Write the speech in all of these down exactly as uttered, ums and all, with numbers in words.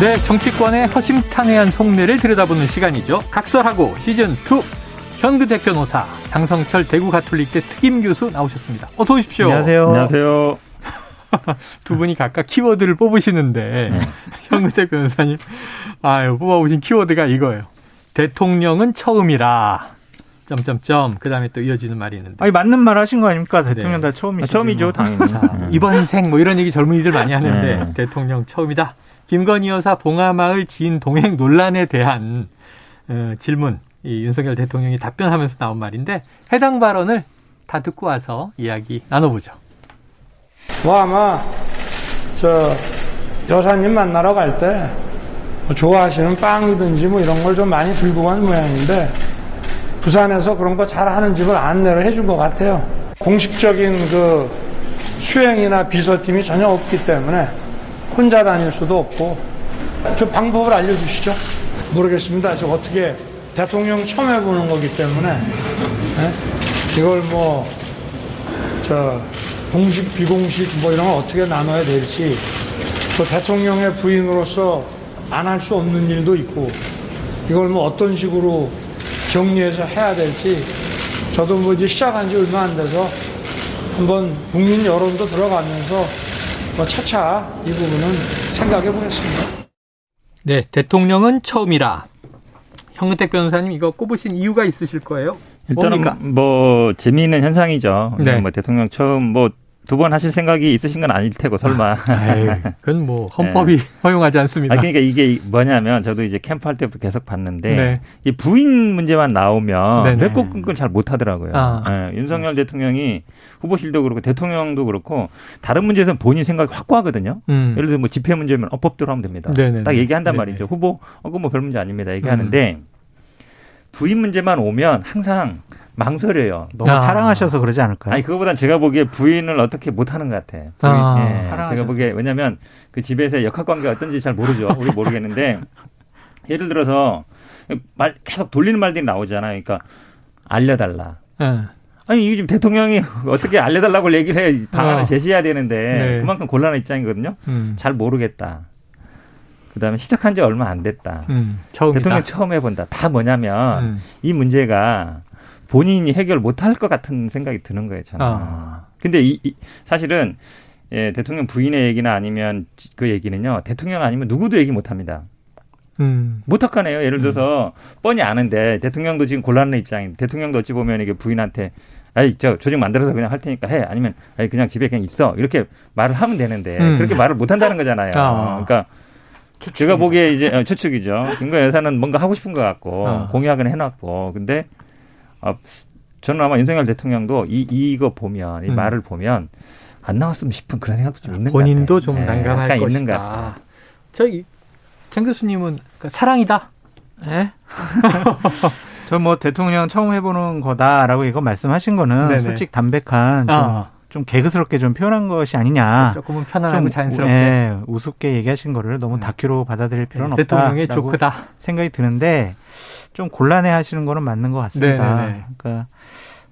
네, 정치권의 허심탄회한 속내를 들여다보는 시간이죠. 각설하고 시즌투 형근택 변호사, 장성철 대구 가톨릭대 특임 교수 나오셨습니다. 어서 오십시오. 안녕하세요. 안녕하세요. 두 분이 각각 키워드를 뽑으시는데 네. 형근택 변호사님, 아유, 뽑아오신 키워드가 이거예요. 대통령은 처음이라. 점점점 그다음에 또 이어지는 말이 있는데. 아니 맞는 말 하신 거 아닙니까? 대통령 네. 다 처음이시죠. 아, 처음이죠, 뭐. 당연히. 자, 이번 생 뭐 이런 얘기 젊은이들 많이 하는데 네. 대통령 처음이다. 김건희 여사 봉하마을 지인 동행 논란에 대한 질문, 이 윤석열 대통령이 답변하면서 나온 말인데 해당 발언을 다 듣고 와서 이야기 나눠보죠. 뭐 아마 저 여사님 만나러 갈 때 뭐 좋아하시는 빵이든지 뭐 이런 걸 좀 많이 들고 간 모양인데 부산에서 그런 거 잘하는 집을 안내를 해준 것 같아요. 공식적인 그 수행이나 비서팀이 전혀 없기 때문에 혼자 다닐 수도 없고 저 방법을 알려주시죠. 모르겠습니다. 저 어떻게 대통령 처음 해보는 거기 때문에 네? 이걸 뭐 저 공식 비공식 뭐 이런 걸 어떻게 나눠야 될지 또 대통령의 부인으로서 안 할 수 없는 일도 있고 이걸 뭐 어떤 식으로 정리해서 해야 될지 저도 뭐 이제 시작한 지 얼마 안 돼서 한번 국민 여론도 들어가면서 뭐 차차 이 부분은 생각해 보겠습니다. 네, 대통령은 처음이라. 형근택 변호사님 이거 꼽으신 이유가 있으실 거예요? 일단은 뭡니까? 뭐 재미있는 현상이죠. 네. 뭐 대통령 처음 뭐 두 번 하실 생각이 있으신 건 아닐 테고 설마. 에이, 그건 뭐 헌법이 네. 허용하지 않습니다. 아, 그러니까 이게 뭐냐면 저도 이제 캠프할 때부터 계속 봤는데 네. 이 부인 문제만 나오면 왜곡 끈끈 잘 못하더라고요. 아. 네, 윤석열 대통령이 후보실도 그렇고 대통령도 그렇고 다른 문제에서는 본인 생각이 확고하거든요. 음. 예를 들어 뭐 집회 문제면 어, 법대로 하면 됩니다. 네네네. 딱 얘기한단 네네. 말이죠. 후보 어, 그건 뭐 별 문제 아닙니다. 얘기하는데 음. 부인 문제만 오면 항상 망설여요. 너무 아. 사랑하셔서 그러지 않을까요? 아니, 그거보단 제가 보기에 부인을 어떻게 못하는 것 같아. 아. 예, 제가 보기에, 왜냐면 그 집에서의 역학관계가 어떤지 잘 모르죠. 우리 모르겠는데, 예를 들어서 말, 계속 돌리는 말들이 나오잖아요. 그러니까, 알려달라. 네. 아니, 이게 지금 대통령이 어떻게 알려달라고 얘기를 해. 방안을 어. 제시해야 되는데, 네. 그만큼 곤란한 입장이거든요. 음. 잘 모르겠다. 그 다음에 시작한 지 얼마 안 됐다. 음, 대통령 처음 해본다. 다 뭐냐면, 음. 이 문제가, 본인이 해결 못할 것 같은 생각이 드는 거예요, 저는. 아. 근데 이, 이 사실은 예, 대통령 부인의 얘기나 아니면 그 얘기는요, 대통령 아니면 누구도 얘기 못합니다. 음. 못할까네요. 예를 들어서 음. 뻔히 아는데 대통령도 지금 곤란한 입장인데 대통령도 어찌 보면 이게 부인한테 아이 저 조직 만들어서 그냥 할 테니까 해 아니면 아이 그냥 집에 그냥 있어 이렇게 말을 하면 되는데 음. 그렇게 말을 못 한다는 거잖아요. 아. 그러니까. 추측입니다. 제가 보기에 이제 추측이죠. 김건희 여사는 뭔가 하고 싶은 것 같고 아. 공약은 해놨고 근데. 아, 저는 아마 윤석열 대통령도 이, 이거 보면, 이 음. 말을 보면 안 나왔으면 싶은 그런 생각도 좀 있는 것 같아요. 본인도 좀 네, 난감할 것이다. 있는 것 같아요. 저기, 장 교수님은 그러니까 사랑이다? 네? 저 뭐 대통령 처음 해보는 거다라고 이거 말씀하신 거는 네네. 솔직히 담백한 좀, 아. 좀 개그스럽게 좀 표현한 것이 아니냐. 조금은 편안하고 좀, 자연스럽게. 네, 우습게 얘기하신 거를 너무 네. 다큐로 받아들일 필요는 네, 없다. 대통령의 조크다. 생각이 드는데 좀 곤란해 하시는 거는 맞는 것 같습니다. 네네네. 그러니까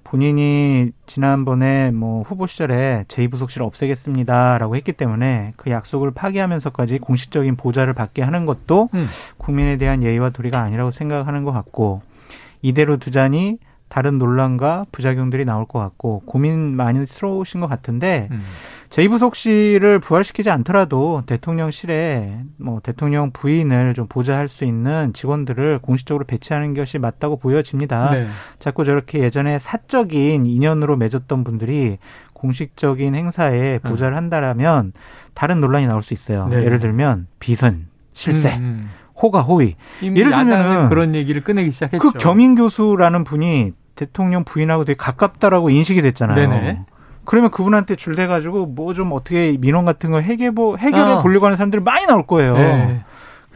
본인이 지난번에 뭐 후보 시절에 제이 부속실 없애겠습니다라고 했기 때문에 그 약속을 파기하면서까지 공식적인 보좌를 받게 하는 것도 음. 국민에 대한 예의와 도리가 아니라고 생각하는 것 같고 이대로 두자니 다른 논란과 부작용들이 나올 것 같고 고민 많이 스러우신 것 같은데 음. 제이 부속실을 부활시키지 않더라도 대통령실에 뭐 대통령 부인을 좀 보좌할 수 있는 직원들을 공식적으로 배치하는 것이 맞다고 보여집니다. 네. 자꾸 저렇게 예전에 사적인 인연으로 맺었던 분들이 공식적인 행사에 보좌를 음. 한다라면 다른 논란이 나올 수 있어요. 네. 예를 들면 비선, 실세. 음. 호가 호위. 예를 들면 그런 얘기를 꺼내기 시작했죠. 그 겸임 교수라는 분이 대통령 부인하고 되게 가깝다라고 인식이 됐잖아요. 네네. 그러면 그분한테 줄대가지고 뭐 좀 어떻게 민원 같은 거 해결해, 해결해 어. 보려고 하는 사람들이 많이 나올 거예요. 네.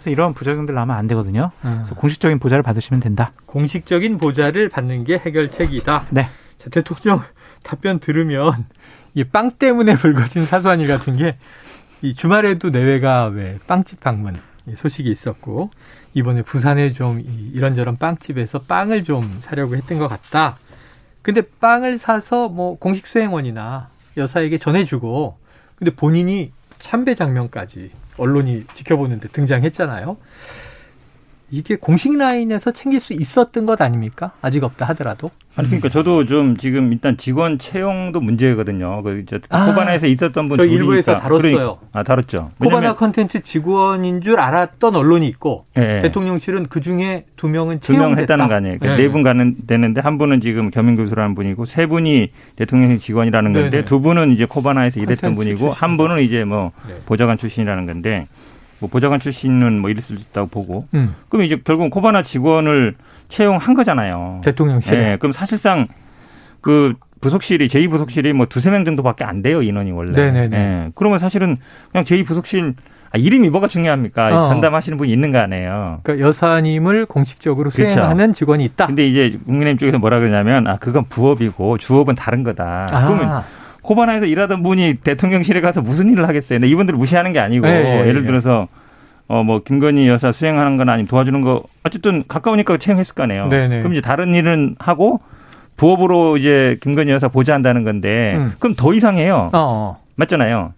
그래서 이런 부작용들 나면 안 되거든요. 음. 그래서 공식적인 보좌를 받으시면 된다. 공식적인 보좌를 받는 게 해결책이다. 네. 자, 대통령 답변 들으면 이 빵 때문에 불거진 사소한 일 같은 게 이 주말에도 내외가 왜 빵집 방문 소식이 있었고 이번에 부산에 좀 이런저런 빵집에서 빵을 좀 사려고 했던 것 같다. 근데 빵을 사서 뭐 공식 수행원이나 여사에게 전해주고 근데 본인이 참배 장면까지 언론이 지켜보는데 등장했잖아요. 이게 공식 라인에서 챙길 수 있었던 것 아닙니까? 아직 없다 하더라도. 아니, 그러니까 저도 좀 지금 일단 직원 채용도 문제거든요. 그 이제 아, 코바나에서 있었던 분 둘이니까. 저 일부에서 다뤘어요. 그러니까. 아, 다뤘죠. 코바나 콘텐츠 직원인 줄 알았던 언론이 있고 네. 대통령실은 그중에 두 명은 채용됐다. 두 명 했다는 거 아니에요. 그러니까 네 분 가는 되는데 한 분은 지금 겸임교수라는 분이고 세 분이 대통령실 직원이라는 건데 네네. 두 분은 이제 코바나에서 일했던 분이고 출신이다. 한 분은 이제 뭐 네. 보좌관 출신이라는 건데 뭐 보좌관 출신은 뭐 이랬을 수 있다고 보고. 음. 그럼 이제 결국은 코바나 직원을 채용한 거잖아요. 대통령실. 네. 그럼 사실상 그 부속실이 제이 부속실이 뭐 두세 명 정도밖에 안 돼요. 인원이 원래. 네네네. 네. 그러면 사실은 그냥 제이 부속실 아, 이름이 뭐가 중요합니까? 어. 전담하시는 분이 있는 거 아니에요. 그러니까 여사님을 공식적으로 수행하는 그렇죠. 직원이 있다. 근데 이제 국민의힘 쪽에서 뭐라 그러냐면 아 그건 부업이고 주업은 다른 거다. 아. 그러면 코바나에서 일하던 분이 대통령실에 가서 무슨 일을 하겠어요? 근데 이분들을 무시하는 게 아니고 예, 예, 예를 들어서 어 뭐 김건희 여사 수행하는 건 아니면 도와주는 거 어쨌든 가까우니까 채용했을 거 아니에요. 네, 네. 그럼 이제 다른 일은 하고 부업으로 이제 김건희 여사 보좌한다는 건데 음. 그럼 더 이상해요. 어어. 맞잖아요.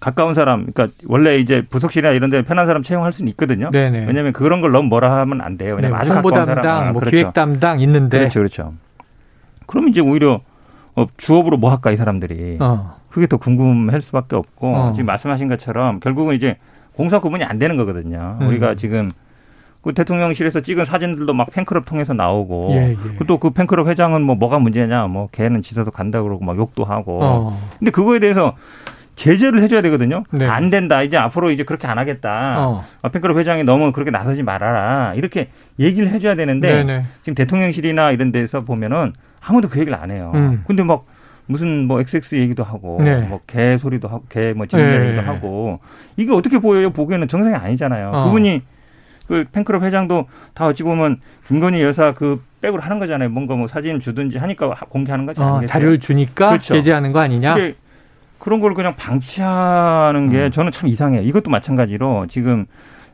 가까운 사람, 그러니까 원래 이제 부속실이나 이런 데 편한 사람 채용할 수는 있거든요. 네네. 왜냐하면 그런 걸 너무 뭐라 하면 안 돼요. 왜냐하면 네, 아주 가까운 담당, 사람, 뭐 그렇죠. 기획 담당 있는데 그렇죠, 그렇죠. 그럼 이제 오히려 어, 주업으로 뭐 할까 이 사람들이 어. 그게 더 궁금할 수밖에 없고 어. 지금 말씀하신 것처럼 결국은 이제 공사 구분이 안 되는 거거든요. 음. 우리가 지금 그 대통령실에서 찍은 사진들도 막 팬클럽 통해서 나오고 예, 예. 또 그 팬클럽 회장은 뭐 뭐가 문제냐 뭐 걔는 지사도 간다 그러고 막 욕도 하고 어. 근데 그거에 대해서 제재를 해줘야 되거든요. 네. 안 된다. 이제 앞으로 이제 그렇게 안 하겠다. 어. 팬클럽 회장이 너무 그렇게 나서지 말아라. 이렇게 얘기를 해줘야 되는데 네네. 지금 대통령실이나 이런 데서 보면은 아무도 그 얘기를 안 해요. 음. 근데 막 무슨 뭐 엑스엑스 얘기도 하고 네. 뭐 개 소리도 하고 개 뭐 진짜 얘기도 하고 이게 어떻게 보여요? 보기에는 정상이 아니잖아요. 어. 그분이 그 팬클럽 회장도 다 어찌 보면 김건희 여사 그 백으로 하는 거잖아요. 뭔가 뭐 사진을 주든지 하니까 공개하는 거지 않겠어요? 어, 자료를 주니까 그렇죠. 제재하는 거 아니냐? 그런 걸 그냥 방치하는 게 저는 참 이상해요. 이것도 마찬가지로 지금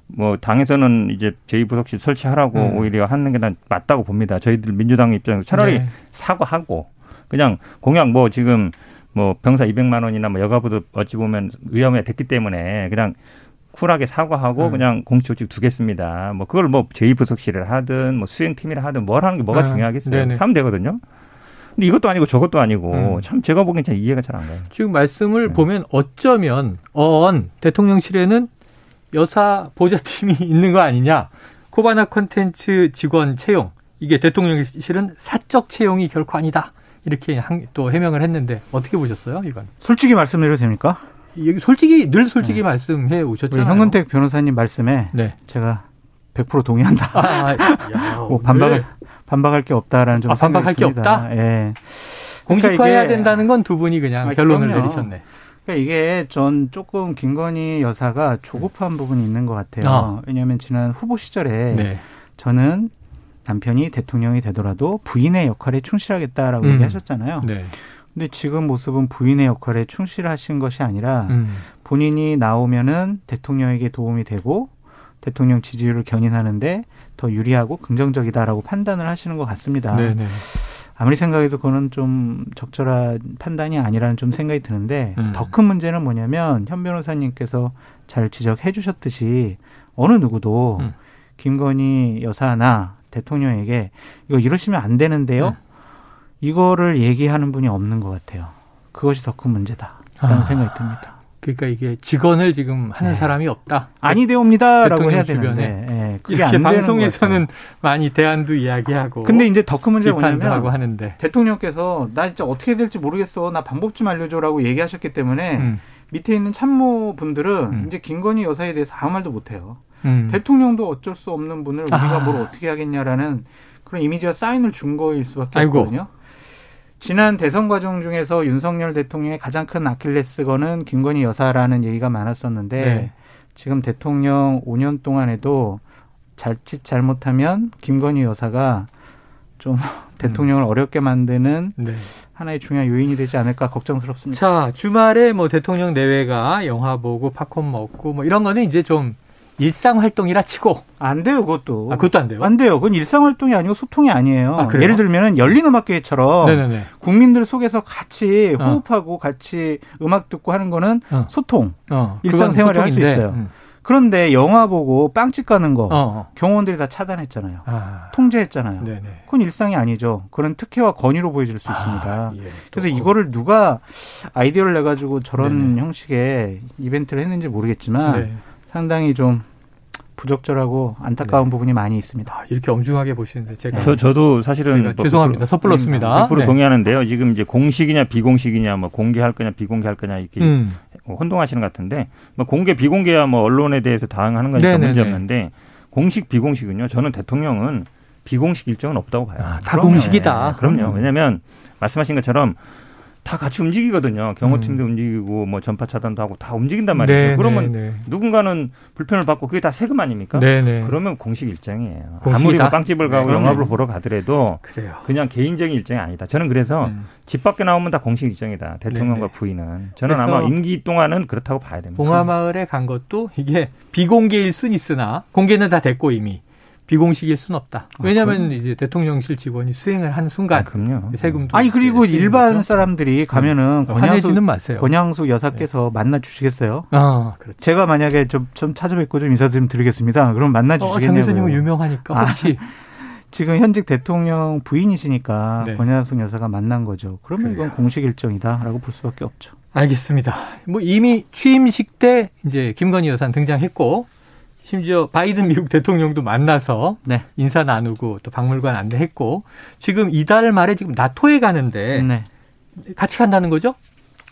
뭐 당에서는 이제 제이 부속실 설치하라고 음. 오히려 하는 게 난 맞다고 봅니다. 저희들 민주당 입장에서 차라리 네. 사과하고 그냥 공약 뭐 지금 뭐 병사 이백만 원이나 뭐 여가부도 어찌 보면 위험해 됐기 때문에 그냥 쿨하게 사과하고 음. 그냥 공식조직 두겠습니다. 뭐 그걸 뭐 제이 부속실을 하든 뭐 수행팀이라 하든 뭘 하는 게 뭐가 음. 중요하겠어요. 네네. 하면 되거든요. 근데 이것도 아니고 저것도 아니고 음. 참 제가 보기엔 참 이해가 잘 안 가요. 지금 말씀을 네. 보면 어쩌면 어언 대통령실에는 여사 보좌팀이 있는 거 아니냐. 코바나 콘텐츠 직원 채용. 이게 대통령실은 사적 채용이 결코 아니다. 이렇게 한, 또 해명을 했는데 어떻게 보셨어요? 이건. 솔직히 말씀드려도 됩니까? 여기 솔직히 늘 솔직히 네. 말씀해 오셨잖아요. 형근택 변호사님 말씀에 네. 제가 백 퍼센트 동의한다. 아, 야, 뭐 반박을. 반박할 게 없다라는 좀 아, 반박할 게 없다. 예. 공식화해야 그러니까 된다는 건 두 분이 그냥 아, 결론을 그럼요. 내리셨네. 그러니까 이게 전 조금 김건희 여사가 조급한 부분이 있는 것 같아요. 아. 왜냐하면 지난 후보 시절에 네. 저는 남편이 대통령이 되더라도 부인의 역할에 충실하겠다라고 음. 얘기하셨잖아요. 네. 근데 지금 모습은 부인의 역할에 충실하신 것이 아니라 음. 본인이 나오면은 대통령에게 도움이 되고 대통령 지지율을 견인하는데 더 유리하고 긍정적이다라고 판단을 하시는 것 같습니다. 네네. 아무리 생각해도 그거는 좀 적절한 판단이 아니라는 좀 생각이 드는데 음. 더 큰 문제는 뭐냐면 현 변호사님께서 잘 지적해 주셨듯이 어느 누구도 음. 김건희 여사나 대통령에게 이거 이러시면 안 되는데요. 음. 이거를 얘기하는 분이 없는 것 같아요. 그것이 더 큰 문제다라는 아. 생각이 듭니다. 그러니까 이게 직원을 지금 하는 네. 사람이 없다. 아니 되옵니다라고 해야 주변에. 되는데. 네. 그게 이렇게 안 방송에서는 많이 대안도 이야기하고. 근데 이제 더 큰 문제가 뭐냐면 대통령께서 나 진짜 어떻게 될지 모르겠어. 나 방법 좀 알려줘라고 얘기하셨기 때문에 음. 밑에 있는 참모분들은 음. 이제 김건희 여사에 대해서 아무 말도 못해요. 음. 대통령도 어쩔 수 없는 분을 우리가 아. 뭘 어떻게 하겠냐라는 그런 이미지와 사인을 준 거일 수밖에 아이고. 없거든요. 지난 대선 과정 중에서 윤석열 대통령의 가장 큰 아킬레스건은 김건희 여사라는 얘기가 많았었는데 네. 지금 대통령 오 년 동안에도 잘짓 잘못하면 김건희 여사가 좀 대통령을 음. 어렵게 만드는 네. 하나의 중요한 요인이 되지 않을까 걱정스럽습니다. 자, 주말에 뭐 대통령 내외가 영화 보고 팝콘 먹고 뭐 이런 거는 이제 좀 일상 활동이라 치고 안 돼요, 그것도. 아, 그것도 안 돼요? 안 돼요. 그건 일상 활동이 아니고 소통이 아니에요. 아, 예를 들면은 열린 음악회처럼 네네네. 국민들 속에서 같이 호흡하고 어. 같이 음악 듣고 하는 거는 어. 소통, 어. 일상 생활을 할 수 있어요. 음. 그런데 영화 보고 빵집 가는 거 어어. 경호원들이 다 차단했잖아요. 아. 통제했잖아요. 네네. 그건 일상이 아니죠. 그런 특혜와 권위로 보여질 수 아, 있습니다. 예, 그래서 이거를 누가 아이디어를 내가지고 저런 네네. 형식의 이벤트를 했는지 모르겠지만 네. 상당히 좀 부적절하고 안타까운 네. 부분이 많이 있습니다. 아, 이렇게 엄중하게 보시는데 제가 네. 저 저도 사실은 뭐, 죄송합니다. 섣불렀습니다. 백 퍼센트 네. 동의하는데요. 지금 이제 공식이냐 비공식이냐 뭐 공개할 거냐 비공개할 거냐 이렇게 음. 혼동하시는 것 같은데 뭐 공개 비공개야 뭐 언론에 대해서 대항하는 거니까 네네네. 문제 없는데 공식 비공식은요. 저는 대통령은 비공식 일정은 없다고 봐요. 아, 다 그럼요. 공식이다. 네. 그럼요. 음. 왜냐하면 말씀하신 것처럼. 다 같이 움직이거든요. 경호팀도 음. 움직이고 뭐 전파 차단도 하고 다 움직인단 말이에요. 네, 그러면 네, 네. 누군가는 불편을 받고 그게 다 세금 아닙니까? 네, 네. 그러면 공식 일정이에요. 공식이다? 아무리 뭐 빵집을 가고 네, 영화를 네. 보러 가더라도 그래요. 그냥 개인적인 일정이 아니다. 저는 그래서 네. 집 밖에 나오면 다 공식 일정이다. 대통령과 네, 네. 부인은. 저는 아마 임기 동안은 그렇다고 봐야 됩니다. 봉화마을에 간 것도 이게 비공개일 순 있으나 공개는 다 됐고 이미. 비공식일 순 없다. 왜냐하면 아, 이제 대통령실 직원이 수행을 한 순간 아, 세금도 아니 그리고 일반 사람들이 가면은 네. 권양수, 권양수 여사께서 네. 만나 주시겠어요? 아, 그렇죠. 제가 만약에 좀, 좀 찾아뵙고 좀 인사 좀 드리겠습니다. 그럼 만나 주시겠네요. 어, 장 교수님은 유명하니까 혹시 아, 지금 현직 대통령 부인이시니까 네. 권양수 여사가 만난 거죠. 그러면 그래요. 이건 공식 일정이다라고 볼 수밖에 없죠. 알겠습니다. 뭐 이미 취임식 때 이제 김건희 여사는 등장했고. 심지어 바이든 미국 대통령도 만나서 네. 인사 나누고 또 박물관 안내했고 지금 이달 말에 지금 나토에 가는데 네. 같이 간다는 거죠?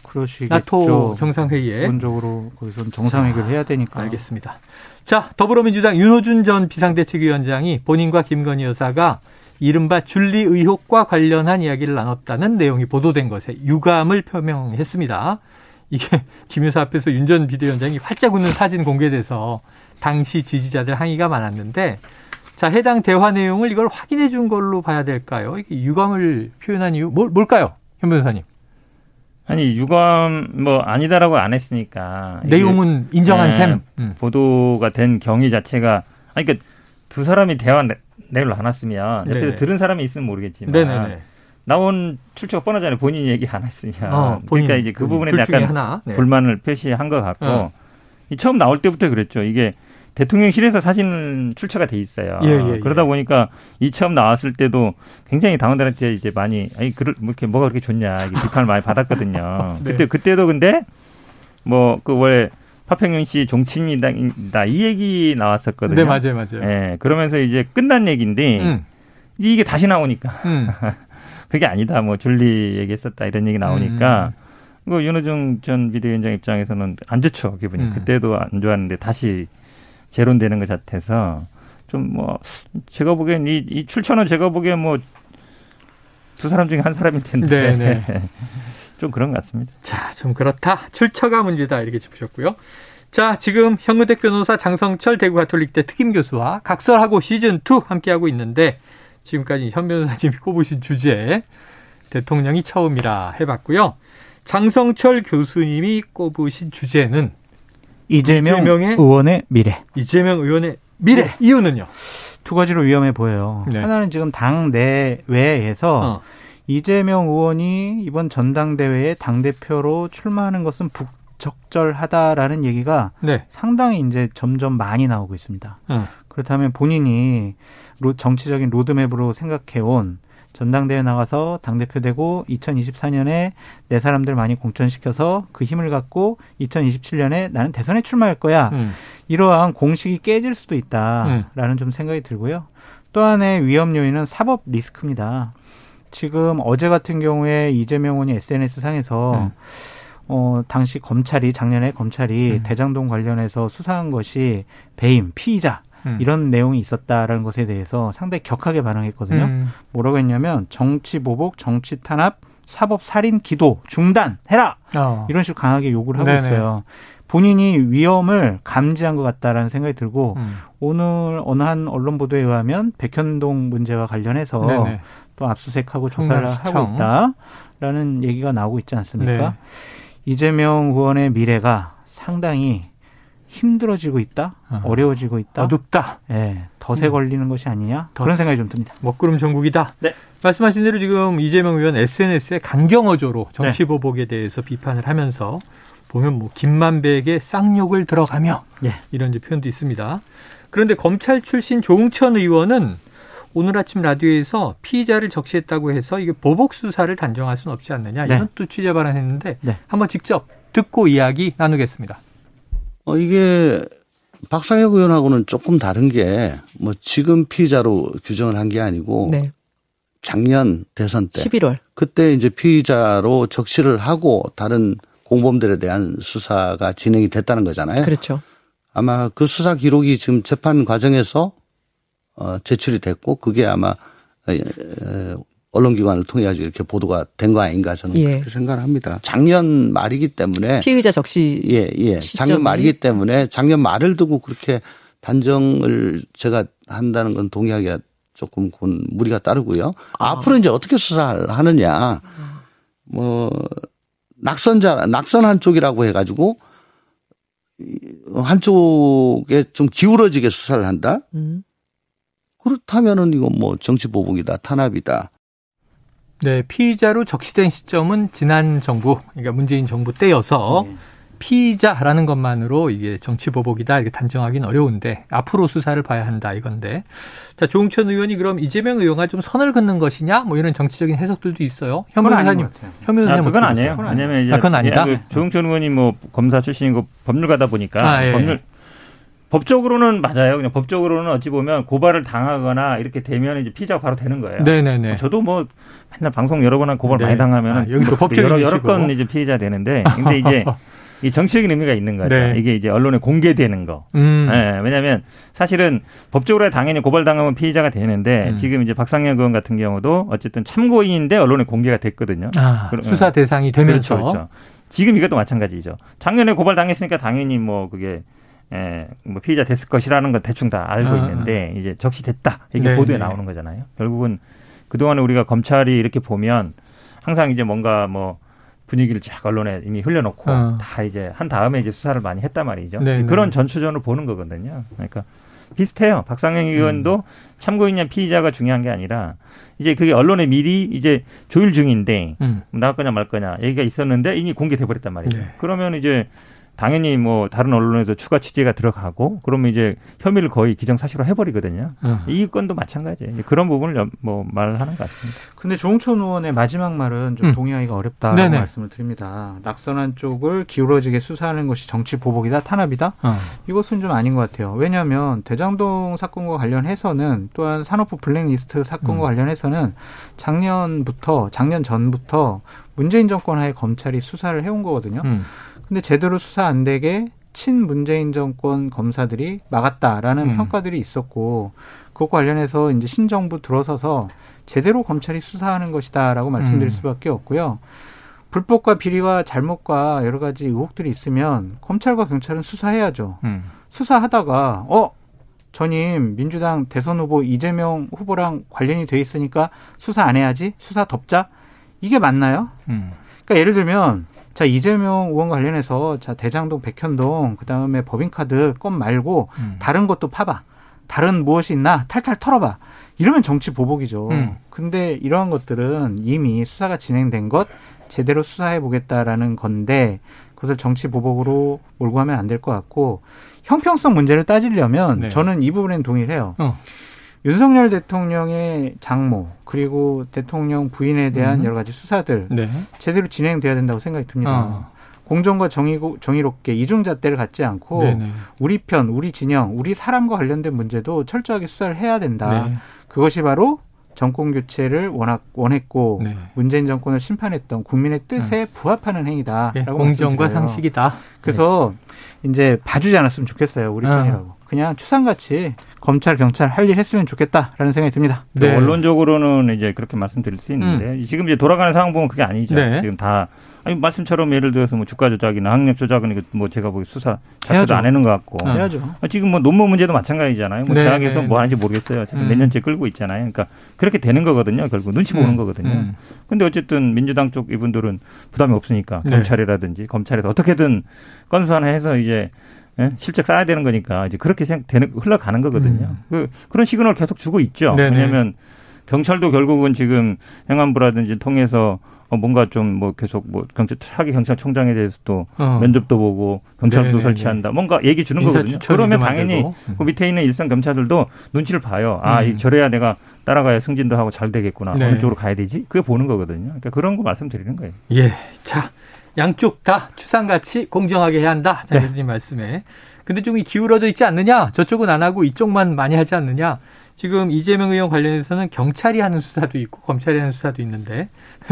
그러시겠죠. 나토 정상회의에. 기본적으로 거기서 정상회의를 해야 되니까. 알겠습니다. 자, 더불어민주당 윤호준 전 비상대책위원장이 본인과 김건희 여사가 이른바 줄리 의혹과 관련한 이야기를 나눴다는 내용이 보도된 것에 유감을 표명했습니다. 이게 김 여사 앞에서 윤 전 비대위원장이 활짝 웃는 사진 공개돼서 당시 지지자들 항의가 많았는데 자 해당 대화 내용을 이걸 확인해 준 걸로 봐야 될까요? 이게 유감을 표현한 이유 뭘, 뭘까요? 현 변호사님. 아니 유감 뭐 아니다라고 안 했으니까. 내용은 인정한 네, 셈. 음. 보도가 된 경위 자체가. 아니 그러니까 두 사람이 대화 내용을 나눴으면 옆에서 들은 사람이 있으면 모르겠지만. 네네네. 나온 출처가 뻔하잖아요. 본인이 얘기 안 했으면. 어, 본인, 그러니까 이제 그 부분에 약간 하나. 네. 불만을 표시한 것 같고 어. 처음 나올 때부터 그랬죠. 이게 대통령실에서 사진 출처가 돼 있어요. 예, 예, 예. 그러다 보니까 이 처음 나왔을 때도 굉장히 당원들한테 이제 많이 아니 그를 이렇게 뭐가 그렇게 좋냐 이게 비판을 많이 받았거든요. 네. 그때 그때도 근데 뭐 그 원래 파평윤 씨 종친이다 이 얘기 나왔었거든요. 네 맞아요, 맞아요. 예, 그러면서 이제 끝난 얘기인데 음. 이게 다시 나오니까. 음. 그게 아니다. 뭐 줄리 얘기했었다 이런 얘기 나오니까 음. 뭐 윤호중 전 비대위원장 입장에서는 안 좋죠 기분이. 음. 그때도 안 좋았는데 다시 재론되는 것 같아서 좀 뭐 제가 보기엔 이, 이 출처는 제가 보기엔 뭐 두 사람 중에 한 사람일 텐데 좀 그런 것 같습니다. 자, 좀 그렇다. 출처가 문제다 이렇게 짚으셨고요. 자, 지금 형근택 변호사 장성철 대구 가톨릭대 특임 교수와 각설하고 시즌 이 함께 하고 있는데. 지금까지 현 변호사님이 꼽으신 주제 대통령이 처음이라 해봤고요. 장성철 교수님이 꼽으신 주제는 이재명 이재명의 의원의 미래. 이재명 의원의 미래. 네. 이유는요? 두 가지로 위험해 보여요. 네. 하나는 지금 당 내외에서 어. 이재명 의원이 이번 전당대회에 당대표로 출마하는 것은 부적절하다라는 얘기가 네. 상당히 이제 점점 많이 나오고 있습니다. 어. 그렇다면 본인이 로, 정치적인 로드맵으로 생각해온 전당대회 나가서 당대표 되고 이천이십사 년에 내 사람들 많이 공천시켜서 그 힘을 갖고 이천이십칠 년에 나는 대선에 출마할 거야. 음. 이러한 공식이 깨질 수도 있다라는 음. 좀 생각이 들고요. 또 하나의 위험 요인은 사법 리스크입니다. 지금 어제 같은 경우에 이재명 의원이 에스엔에스상에서 음. 어, 당시 검찰이 작년에 검찰이 음. 대장동 관련해서 수사한 것이 배임, 피의자. 음. 이런 내용이 있었다라는 것에 대해서 상당히 격하게 반응했거든요. 음. 뭐라고 했냐면 정치 보복, 정치 탄압, 사법 살인 기도 중단해라. 어. 이런 식으로 강하게 요구를 하고 네네. 있어요. 본인이 위험을 감지한 것 같다라는 생각이 들고 음. 오늘 어느 한 언론 보도에 의하면 백현동 문제와 관련해서 네네. 또 압수수색하고 조사를 충남시청. 하고 있다라는 얘기가 나오고 있지 않습니까? 네. 이재명 의원의 미래가 상당히 힘들어지고 있다, 어. 어려워지고 있다, 어둡다. 예, 덫에 걸리는 것이 아니냐 덫. 그런 생각이 좀 듭니다. 먹구름 전국이다. 네. 말씀하신 대로 지금 이재명 의원 에스엔에스에 강경어조로 정치 보복에 네. 대해서 비판을 하면서 보면 뭐 김만배에게 쌍욕을 들어가며 네. 이런 이제 표현도 있습니다. 그런데 검찰 출신 조응천 의원은 오늘 아침 라디오에서 피의자를 적시했다고 해서 이게 보복 수사를 단정할 수는 없지 않느냐 네. 이런 또 취재 발언했는데 네. 한번 직접 듣고 이야기 나누겠습니다. 어, 이게 박상혁 의원하고는 조금 다른 게 뭐 지금 피의자로 규정을 한 게 아니고 네. 작년 대선 때 십일월 그때 이제 피의자로 적시를 하고 다른 공범들에 대한 수사가 진행이 됐다는 거잖아요. 그렇죠. 아마 그 수사 기록이 지금 재판 과정에서 어, 제출이 됐고 그게 아마 언론기관을 통해 가지고 이렇게 보도가 된 거 아닌가 저는 예. 그렇게 생각을 합니다. 작년 말이기 때문에 피의자 적시 예, 예. 시점이. 작년 말이기 때문에 작년 말을 두고 그렇게 단정을 제가 한다는 건 동의하기가 조금 그건 무리가 따르고요. 아. 앞으로 이제 어떻게 수사를 하느냐. 뭐 낙선자 낙선한 쪽이라고 해가지고 한쪽에 좀 기울어지게 수사를 한다. 음. 그렇다면은 이건 뭐 정치 보복이다, 탄압이다. 네, 피의자로 적시된 시점은 지난 정부, 그러니까 문재인 정부 때여서 네. 피의자라는 것만으로 이게 정치 보복이다 이렇게 단정하기는 어려운데 앞으로 수사를 봐야 한다 이건데. 자, 조응천 의원이 그럼 이재명 의원과 좀 선을 긋는 것이냐? 뭐 이런 정치적인 해석들도 있어요. 현 변호사님, 현 변호사님 아, 그건 아니에요. 그건 왜냐면 이제 아, 그건 아니다. 예, 그 조응천 의원이 뭐 검사 출신이고 법률가다 보니까 아, 예. 법률. 법적으로는 맞아요. 그냥 법적으로는 어찌 보면 고발을 당하거나 이렇게 되면 이제 피의자가 바로 되는 거예요. 네네네. 저도 뭐 맨날 방송 여러 번 한 고발 네. 많이 당하면 아, 여기도 법적 여러, 여러 건 이제 피의자 되는데, 근데 이제 이 정치적인 의미가 있는 거죠. 네. 이게 이제 언론에 공개되는 거. 음. 네, 왜냐하면 사실은 법적으로 당연히 고발 당하면 피의자가 되는데 음. 지금 이제 박상혁 의원 같은 경우도 어쨌든 참고인인데 언론에 공개가 됐거든요. 아, 그러, 수사 대상이 되면서. 그렇죠, 그렇죠. 지금 이것도 마찬가지죠. 작년에 고발 당했으니까 당연히 뭐 그게. 예, 뭐 피의자 됐을 것이라는 건 대충 다 알고 아, 있는데 이제 적시됐다 이게 네네. 보도에 나오는 거잖아요. 결국은 그동안에 우리가 검찰이 이렇게 보면 항상 이제 뭔가 뭐 분위기를 쫙 언론에 이미 흘려놓고 아. 다 이제 한 다음에 이제 수사를 많이 했단 말이죠. 네네. 그런 전초전을 보는 거거든요. 그러니까 비슷해요. 박상영 의원도 음. 참고인이냐 피의자가 중요한 게 아니라 이제 그게 언론에 미리 이제 조율 중인데 음. 나올 거냐 말 거냐 얘기가 있었는데 이미 공개돼 버렸단 말이죠. 네. 그러면 이제 당연히 뭐 다른 언론에도 추가 취재가 들어가고 그러면 이제 혐의를 거의 기정사실화 해버리거든요. 음. 이 건도 마찬가지예요. 그런 부분을 뭐 말하는 것 같습니다. 근데 조응천 의원의 마지막 말은 좀 음. 동의하기가 어렵다고 네네. 말씀을 드립니다. 낙선한 쪽을 기울어지게 수사하는 것이 정치 보복이다, 탄압이다? 어. 이것은 좀 아닌 것 같아요. 왜냐하면 대장동 사건과 관련해서는 또한 산업부 블랙리스트 사건과 음. 관련해서는 작년부터 작년 전부터 문재인 정권 하에 검찰이 수사를 해온 거거든요. 음. 근데 제대로 수사 안 되게 친문재인 정권 검사들이 막았다라는 음. 평가들이 있었고 그것과 관련해서 이제 신정부 들어서서 제대로 검찰이 수사하는 것이다라고 말씀드릴 음. 수밖에 없고요. 불법과 비리와 잘못과 여러 가지 의혹들이 있으면 검찰과 경찰은 수사해야죠. 음. 수사하다가 어? 전임 민주당 대선 후보 이재명 후보랑 관련이 돼 있으니까 수사 안 해야지? 수사 덮자? 이게 맞나요? 음. 그러니까 예를 들면 자, 이재명 의원 관련해서 자, 대장동, 백현동, 그 다음에 법인카드 건 말고 음. 다른 것도 파봐. 다른 무엇이 있나 탈탈 털어봐. 이러면 정치 보복이죠. 음. 근데 이러한 것들은 이미 수사가 진행된 것 제대로 수사해보겠다라는 건데 그것을 정치 보복으로 몰고 가면 안 될 것 같고 형평성 문제를 따지려면 네. 저는 이 부분에는 동의를 해요. 어. 윤석열 대통령의 장모 그리고 대통령 부인에 대한 음. 여러 가지 수사들 네. 제대로 진행돼야 된다고 생각이 듭니다. 아. 공정과 정의고, 정의롭게 이중잣대를 갖지 않고 네네. 우리 편, 우리 진영, 우리 사람과 관련된 문제도 철저하게 수사를 해야 된다. 네. 그것이 바로 정권 교체를 워낙 원했고 네. 문재인 정권을 심판했던 국민의 뜻에 네. 부합하는 행위다라고 네. 공정과 말씀드려요. 상식이다. 그래서 네. 이제 봐주지 않았으면 좋겠어요. 우리 편이라고. 아. 그냥 추상같이 검찰, 경찰 할 일 했으면 좋겠다라는 생각이 듭니다. 네. 원론적으로는 이제 그렇게 말씀드릴 수 있는데 음. 지금 이제 돌아가는 상황 보면 그게 아니죠. 네. 지금 다 아니, 말씀처럼 예를 들어서 뭐 주가 조작이나 학력 조작은 뭐 제가 보기 수사 자체도 안 해놓은 것 같고 해야죠. 지금 뭐 논문 문제도 마찬가지잖아요. 뭐 네. 대학에서 뭐 하는지 모르겠어요. 어쨌든 음. 몇 년째 끌고 있잖아요. 그러니까 그렇게 되는 거거든요. 결국 눈치 보는 음. 거거든요. 그런데 음. 어쨌든 민주당 쪽 이분들은 부담이 없으니까 네. 검찰이라든지 검찰에서 어떻게든 건수하해서 이제 예? 실적 쌓아야 되는 거니까 이제 그렇게 생각되는, 흘러가는 거거든요. 음. 그, 그런 시그널을 계속 주고 있죠. 네네. 왜냐하면 경찰도 결국은 지금 행안부라든지 통해서 어 뭔가 좀 뭐 계속 뭐 경찰 차기 경찰청장에 대해서도 어. 면접도 보고 경찰도 네네네. 설치한다. 뭔가 얘기 주는 거거든요. 그러면 당연히 그 밑에 있는 일선 경찰들도 눈치를 봐요. 아, 음. 이 저래야 내가 따라가야 승진도 하고 잘 되겠구나. 네. 어느 쪽으로 가야 되지? 그게 보는 거거든요. 그러니까 그런 거 말씀드리는 거예요. 예, 자. 양쪽 다 추상같이 공정하게 해야 한다. 장 교수님 네. 말씀에. 근데 좀 기울어져 있지 않느냐. 저쪽은 안 하고 이쪽만 많이 하지 않느냐. 지금 이재명 의원 관련해서는 경찰이 하는 수사도 있고 검찰이 하는 수사도 있는데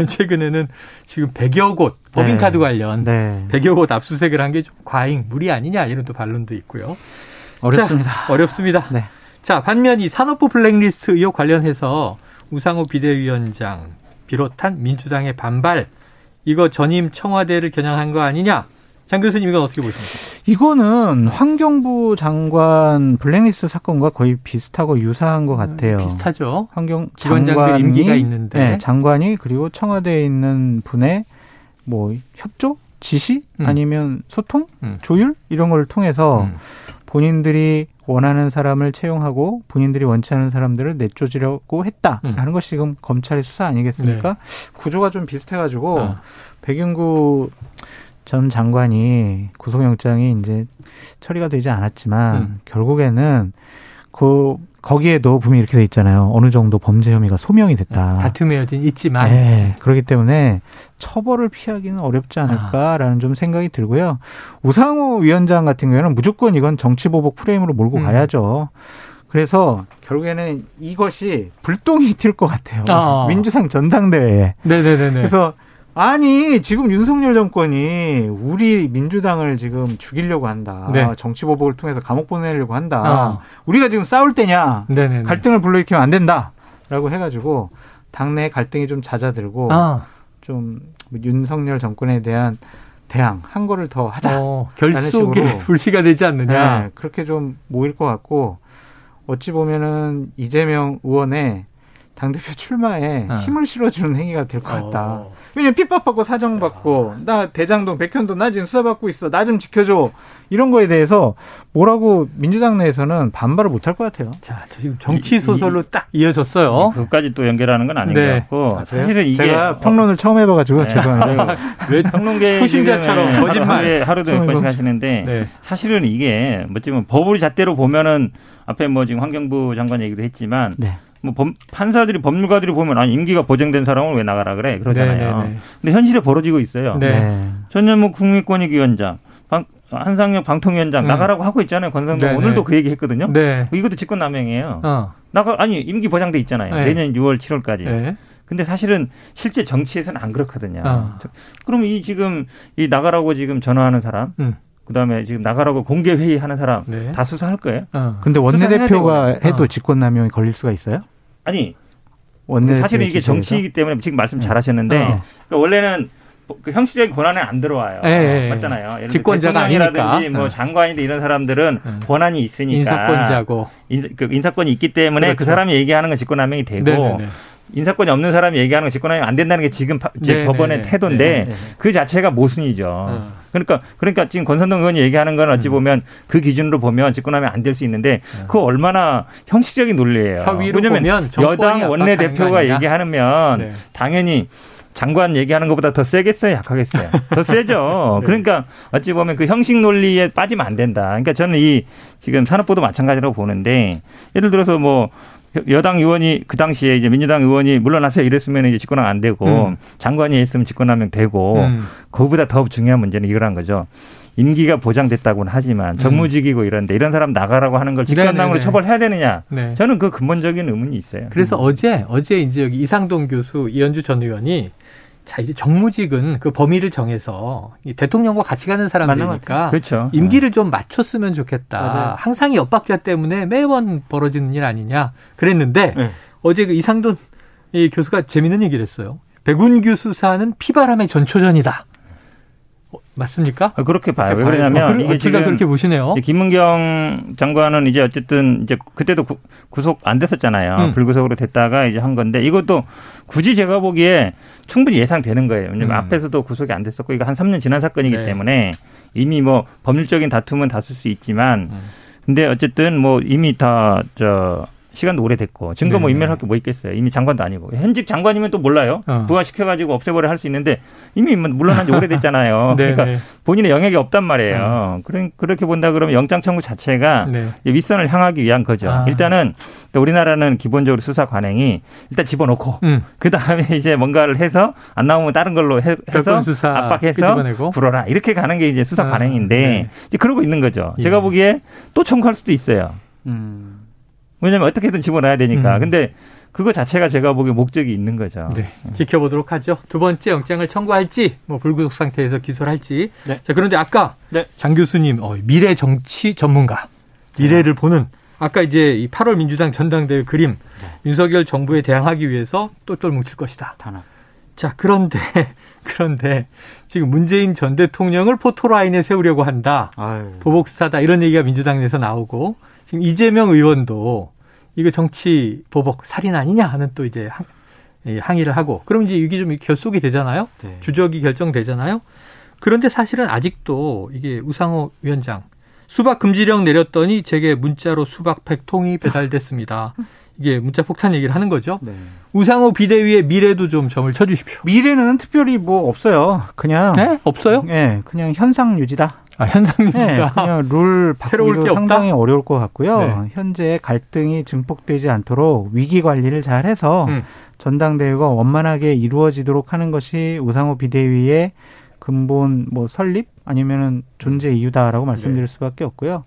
최근에는 지금 백여 곳 법인카드 네. 관련 네. 백여 곳 압수수색을 한 게 좀 과잉, 무리 아니냐 이런 또 반론도 있고요. 어렵습니다. 자, 어렵습니다. 네. 자, 반면 이 산업부 블랙리스트 의혹 관련해서 우상호 비대위원장 비롯한 민주당의 반발. 이거 전임 청와대를 겨냥한 거 아니냐? 장 교수님 이건 어떻게 보십니까? 이거는 환경부 장관 블랙리스트 사건과 거의 비슷하고 유사한 것 같아요. 비슷하죠. 환경 장관이 임기가 있는데 네, 장관이 그리고 청와대에 있는 분의 뭐 협조, 지시 음. 아니면 소통, 음. 조율 이런 걸 통해서 음. 본인들이 원하는 사람을 채용하고 본인들이 원치 않은 사람들을 내쫓으려고 했다라는 음. 것이 지금 검찰의 수사 아니겠습니까? 네. 구조가 좀 비슷해가지고 어. 백윤구 전 장관이 구속영장이 이제 처리가 되지 않았지만 음. 결국에는 그 거기에도 보면 이렇게 돼 있잖아요. 어느 정도 범죄 혐의가 소명이 됐다. 다툼의 여지는 있지만. 네. 그렇기 때문에 처벌을 피하기는 어렵지 않을까라는 아. 좀 생각이 들고요. 우상호 위원장 같은 경우에는 무조건 이건 정치보복 프레임으로 몰고 음. 가야죠. 그래서 결국에는 이것이 불똥이 튈 것 같아요. 아. 민주당 전당대회에. 네네네네. 그래서 아니 지금 윤석열 정권이 우리 민주당을 지금 죽이려고 한다. 네. 정치보복을 통해서 감옥 보내려고 한다. 아. 우리가 지금 싸울 때냐. 네네네. 갈등을 불러일으키면 안 된다라고 해가지고 당내 갈등이 좀 잦아들고 아. 좀 윤석열 정권에 대한 대항 한 거를 더 하자. 어, 결속의 불씨가 되지 않느냐. 네, 그렇게 좀 모일 것 같고 어찌 보면은 이재명 의원의 당대표 출마에 어. 힘을 실어주는 행위가 될 것 같다. 어. 왜냐면 핍박받고 사정받고 나 대장동 백현동 나 지금 수사받고 있어. 나 좀 지켜줘. 이런 거에 대해서 뭐라고 민주당 내에서는 반발을 못할 것 같아요. 자, 저 지금 정치 소설로 이, 이, 딱 이어졌어요. 그것까지 또 연결하는 건 아닌 네. 것 같고. 아, 사실은 이게 제가 평론을 어. 처음 해봐가지고 네. 죄송합니다. 왜 평론계 초심자처럼 거짓말 하루도 몇 번씩 하시는데 네. 사실은 이게 뭐지만 법을 잣대로 보면은 앞에 뭐 지금 환경부 장관 얘기도 했지만. 네. 뭐 범, 판사들이 법률가들이 보면 아니 임기가 보장된 사람을 왜 나가라 그래 그러잖아요. 네네네. 근데 현실에 벌어지고 있어요. 네. 전현무 국립권익위원장, 방, 한상혁 방통위원장 음. 나가라고 하고 있잖아요. 권상동 네네. 오늘도 그 얘기했거든요. 네. 이것도 직권남용이에요. 어. 나가 아니 임기 보장돼 있잖아요. 네. 내년 유월 칠월까지. 네. 근데 사실은 실제 정치에서는 안 그렇거든요. 어. 그럼 이 지금 이 나가라고 지금 전화하는 사람. 음. 그다음에 지금 나가라고 공개 회의하는 사람 네. 다 수사할 거예요. 어. 근데 원내대표가 해도 어. 직권남용이 걸릴 수가 있어요? 아니. 원내대표 사실은 이게 주제에서? 정치이기 때문에 지금 말씀 잘 하셨는데 어. 그러니까 원래는 그 형식적인 권한에 안 들어와요. 에이, 맞잖아요. 직권자가 아니라든지 뭐 장관인데 이런 사람들은 음. 권한이 있으니까. 인사권자고. 인사, 그 인사권이 있기 때문에 그렇죠. 그 사람이 얘기하는 건 직권남용이 되고. 네네네. 인사권이 없는 사람이 얘기하는 거 직권남용 안 된다는 게 지금 네, 법원의 네, 태도인데 네, 그 자체가 모순이죠. 어. 그러니까 그러니까 지금 권선동 의원이 얘기하는 건 어찌 보면 그 기준으로 보면 직권남용 안 될 수 있는데 어. 그거 얼마나 형식적인 논리예요. 왜냐하면 여당 원내대표가 얘기하면 네. 당연히 장관 얘기하는 것보다 더 세겠어요? 약하겠어요? 더 세죠. 네. 그러니까 어찌 보면 그 형식 논리에 빠지면 안 된다. 그러니까 저는 이 지금 산업부도 마찬가지라고 보는데 예를 들어서 뭐 여당 의원이 그 당시에 이제 민주당 의원이 물러나세요 이랬으면 이제 직권남용 안 되고 음. 장관이 했으면 직권남용 되고 음. 그거보다 더 중요한 문제는 이거란 거죠. 임기가 보장됐다고는 하지만 정무직이고 이런데 이런 사람 나가라고 하는 걸 직권남용으로 처벌해야 되느냐. 네. 저는 그 근본적인 의문이 있어요. 그래서 음. 어제 어제 이제 여기 이상동 교수 이현주 전 의원이 자, 이제 정무직은 그 범위를 정해서 대통령과 같이 가는 사람들이니까 그렇죠. 임기를 좀 맞췄으면 좋겠다. 맞아요. 항상 이 엇박자 때문에 매번 벌어지는 일 아니냐 그랬는데 네. 어제 그 이상돈 이 교수가 재밌는 얘기를 했어요. 백운규 수사는 피바람의 전초전이다. 어, 맞습니까? 그렇게 봐요. 그렇게 왜냐하면 그, 이게 지금 그렇게 보시네요. 김은경 장관은 이제 어쨌든 이제 그때도 구, 구속 안 됐었잖아요. 음. 불구속으로 됐다가 이제 한 건데 이것도 굳이 제가 보기에 충분히 예상되는 거예요. 왜냐하면 음. 앞에서도 구속이 안 됐었고 이거 한 삼 년 지난 사건이기 네. 때문에 이미 뭐 법률적인 다툼은 다 쓸 수 있지만 음. 근데 어쨌든 뭐 이미 다 저. 시간도 오래됐고 증거 뭐 인멸할 게 뭐 있겠어요. 이미 장관도 아니고. 현직 장관이면 또 몰라요. 어. 부활시켜가지고 없애버려 할 수 있는데 이미 물러난 지 오래됐잖아요. 그러니까 본인의 영역이 없단 말이에요. 음. 그렇게 본다 그러면 영장 청구 자체가 네. 윗선을 향하기 위한 거죠. 아. 일단은 우리나라는 기본적으로 수사 관행이 일단 집어넣고 음. 그다음에 이제 뭔가를 해서 안 나오면 다른 걸로 해, 해서 압박해서 불어라. 이렇게 가는 게 이제 수사 아. 관행인데 네. 이제 그러고 있는 거죠. 예. 제가 보기에 또 청구할 수도 있어요. 음. 왜냐면 어떻게든 집어넣어야 되니까. 음. 근데 그거 자체가 제가 보기에 목적이 있는 거죠. 네. 지켜보도록 하죠. 두 번째 영장을 청구할지, 뭐 불구속 상태에서 기소를 할지. 네. 자, 그런데 아까 네. 장 교수님, 어, 미래 정치 전문가, 미래를 네. 보는 아까 이제 이 팔월 민주당 전당대회 그림, 네. 윤석열 정부에 대항하기 위해서 똘똘 뭉칠 것이다. 단합. 자, 그런데 그런데 지금 문재인 전 대통령을 포토라인에 세우려고 한다. 아유. 보복사다 이런 얘기가 민주당 내에서 나오고. 지금 이재명 의원도 이거 정치 보복 살인 아니냐 하는 또 이제 항, 항의를 하고 그럼 이제 이게 좀 결속이 되잖아요. 네. 주적이 결정되잖아요. 그런데 사실은 아직도 이게 우상호 위원장 수박 금지령 내렸더니 제게 문자로 수박 백 통이 배달됐습니다. 이게 문자 폭탄 얘기를 하는 거죠. 네. 우상호 비대위의 미래도 좀 점을 쳐주십시오. 미래는 특별히 뭐 없어요. 그냥 네? 없어요? 네, 그냥 현상 유지다. 아, 현상입니다. 네, 룰 바꾸기도 상당히 없다? 어려울 것 같고요. 네. 현재 갈등이 증폭되지 않도록 위기 관리를 잘해서 음. 전당대회가 원만하게 이루어지도록 하는 것이 우상호 비대위의 근본 뭐 설립 아니면은 존재 이유다라고 말씀드릴 네. 수밖에 없고요.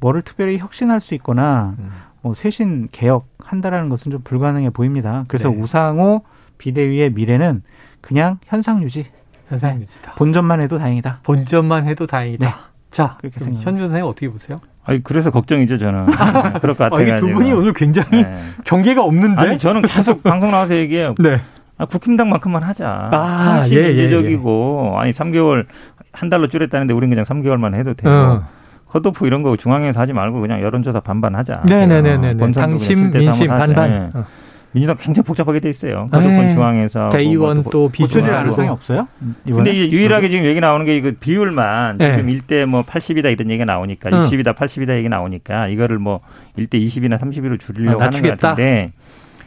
뭐를 특별히 혁신할 수 있거나 음. 뭐 쇄신 개혁한다라는 것은 좀 불가능해 보입니다. 그래서 네. 우상호 비대위의 미래는 그냥 현상 유지. 현상 유지다. 본전만 해도 다행이다. 본전만 해도 다행이다. 네. 자, 현 변호사님 어떻게 보세요? 아니 그래서 걱정이죠 저는. 그럴 것 같아요. 아니 두 분이 오늘 굉장히 네. 경계가 없는데. 아니 저는 계속 방송 나와서 얘기해요. 네. 아, 국힘당만큼만 하자. 아, 예, 예, 민주적이고 예. 아니 삼 개월 한 달로 줄였다는데 우린 그냥 삼 개월만 해도 되고. 어. 컷오프 이런 거 중앙에서 하지 말고 그냥 여론조사 반반하자. 네네네네. 당심 민심 반반. 네. 어. 민주당 굉장히 복잡하게 돼 있어요. 거듭권 중앙에서 대의원 또 비조질 가능성이 없어요. 그런데 유일하게 지금 얘기 나오는 게 이거 비율만 네. 지금 일 대 뭐 팔십이다 이런 얘기가 나오니까 응. 육십이다 팔십이다 얘기 나오니까 이거를 뭐 일 대 이십이나 삼십이로 줄이려고 아, 하는 것 같은데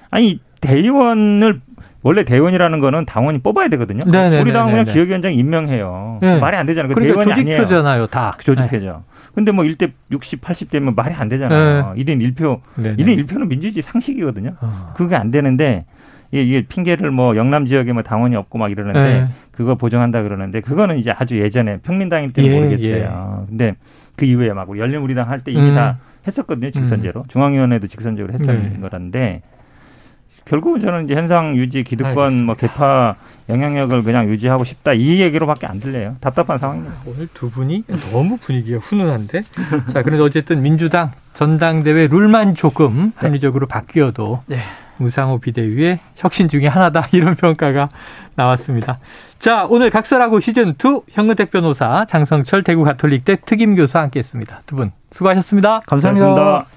아니 대의원을 원래 대의원이라는 거는 당원이 뽑아야 되거든요. 네네네네네. 우리 당은 그냥 지역위원장 임명해요. 네. 말이 안 되잖아요. 그러니까 대의원이 조직표잖아요. 다. 그 조직표죠. 네. 근데 뭐 일 대 육십, 팔십 되면 말이 안 되잖아요. 네. 일 인 일 표. 네네. 일 인 일 표는 민주주의 상식이거든요. 어. 그게 안 되는데 이게, 이게 핑계를 뭐 영남 지역에 뭐 당원이 없고 막 이러는데 네. 그거 보정한다 그러는데 그거는 이제 아주 예전에 평민당일 때는 예, 모르겠어요. 예. 근데 그 이후에 막 열린우리당 할 때 이미 음. 다 했었거든요. 직선제로. 음. 중앙위원회도 직선제로 했었던 네. 거란데 결국은 저는 이제 현상 유지, 기득권, 알겠습니다. 뭐 개파 영향력을 그냥 유지하고 싶다 이 얘기로밖에 안 들려요. 답답한 상황입니다. 오늘 두 분이 너무 분위기가 훈훈한데. 자, 그런데 어쨌든 민주당 전당대회 룰만 조금 합리적으로 네. 바뀌어도 네. 우상호 비대위의 혁신 중에 하나다 이런 평가가 나왔습니다. 자, 오늘 각설하고 시즌이 형근택 변호사, 장성철 대구 가톨릭대 특임 교수와 함께했습니다. 두 분 수고하셨습니다. 감사합니다. 감사합니다.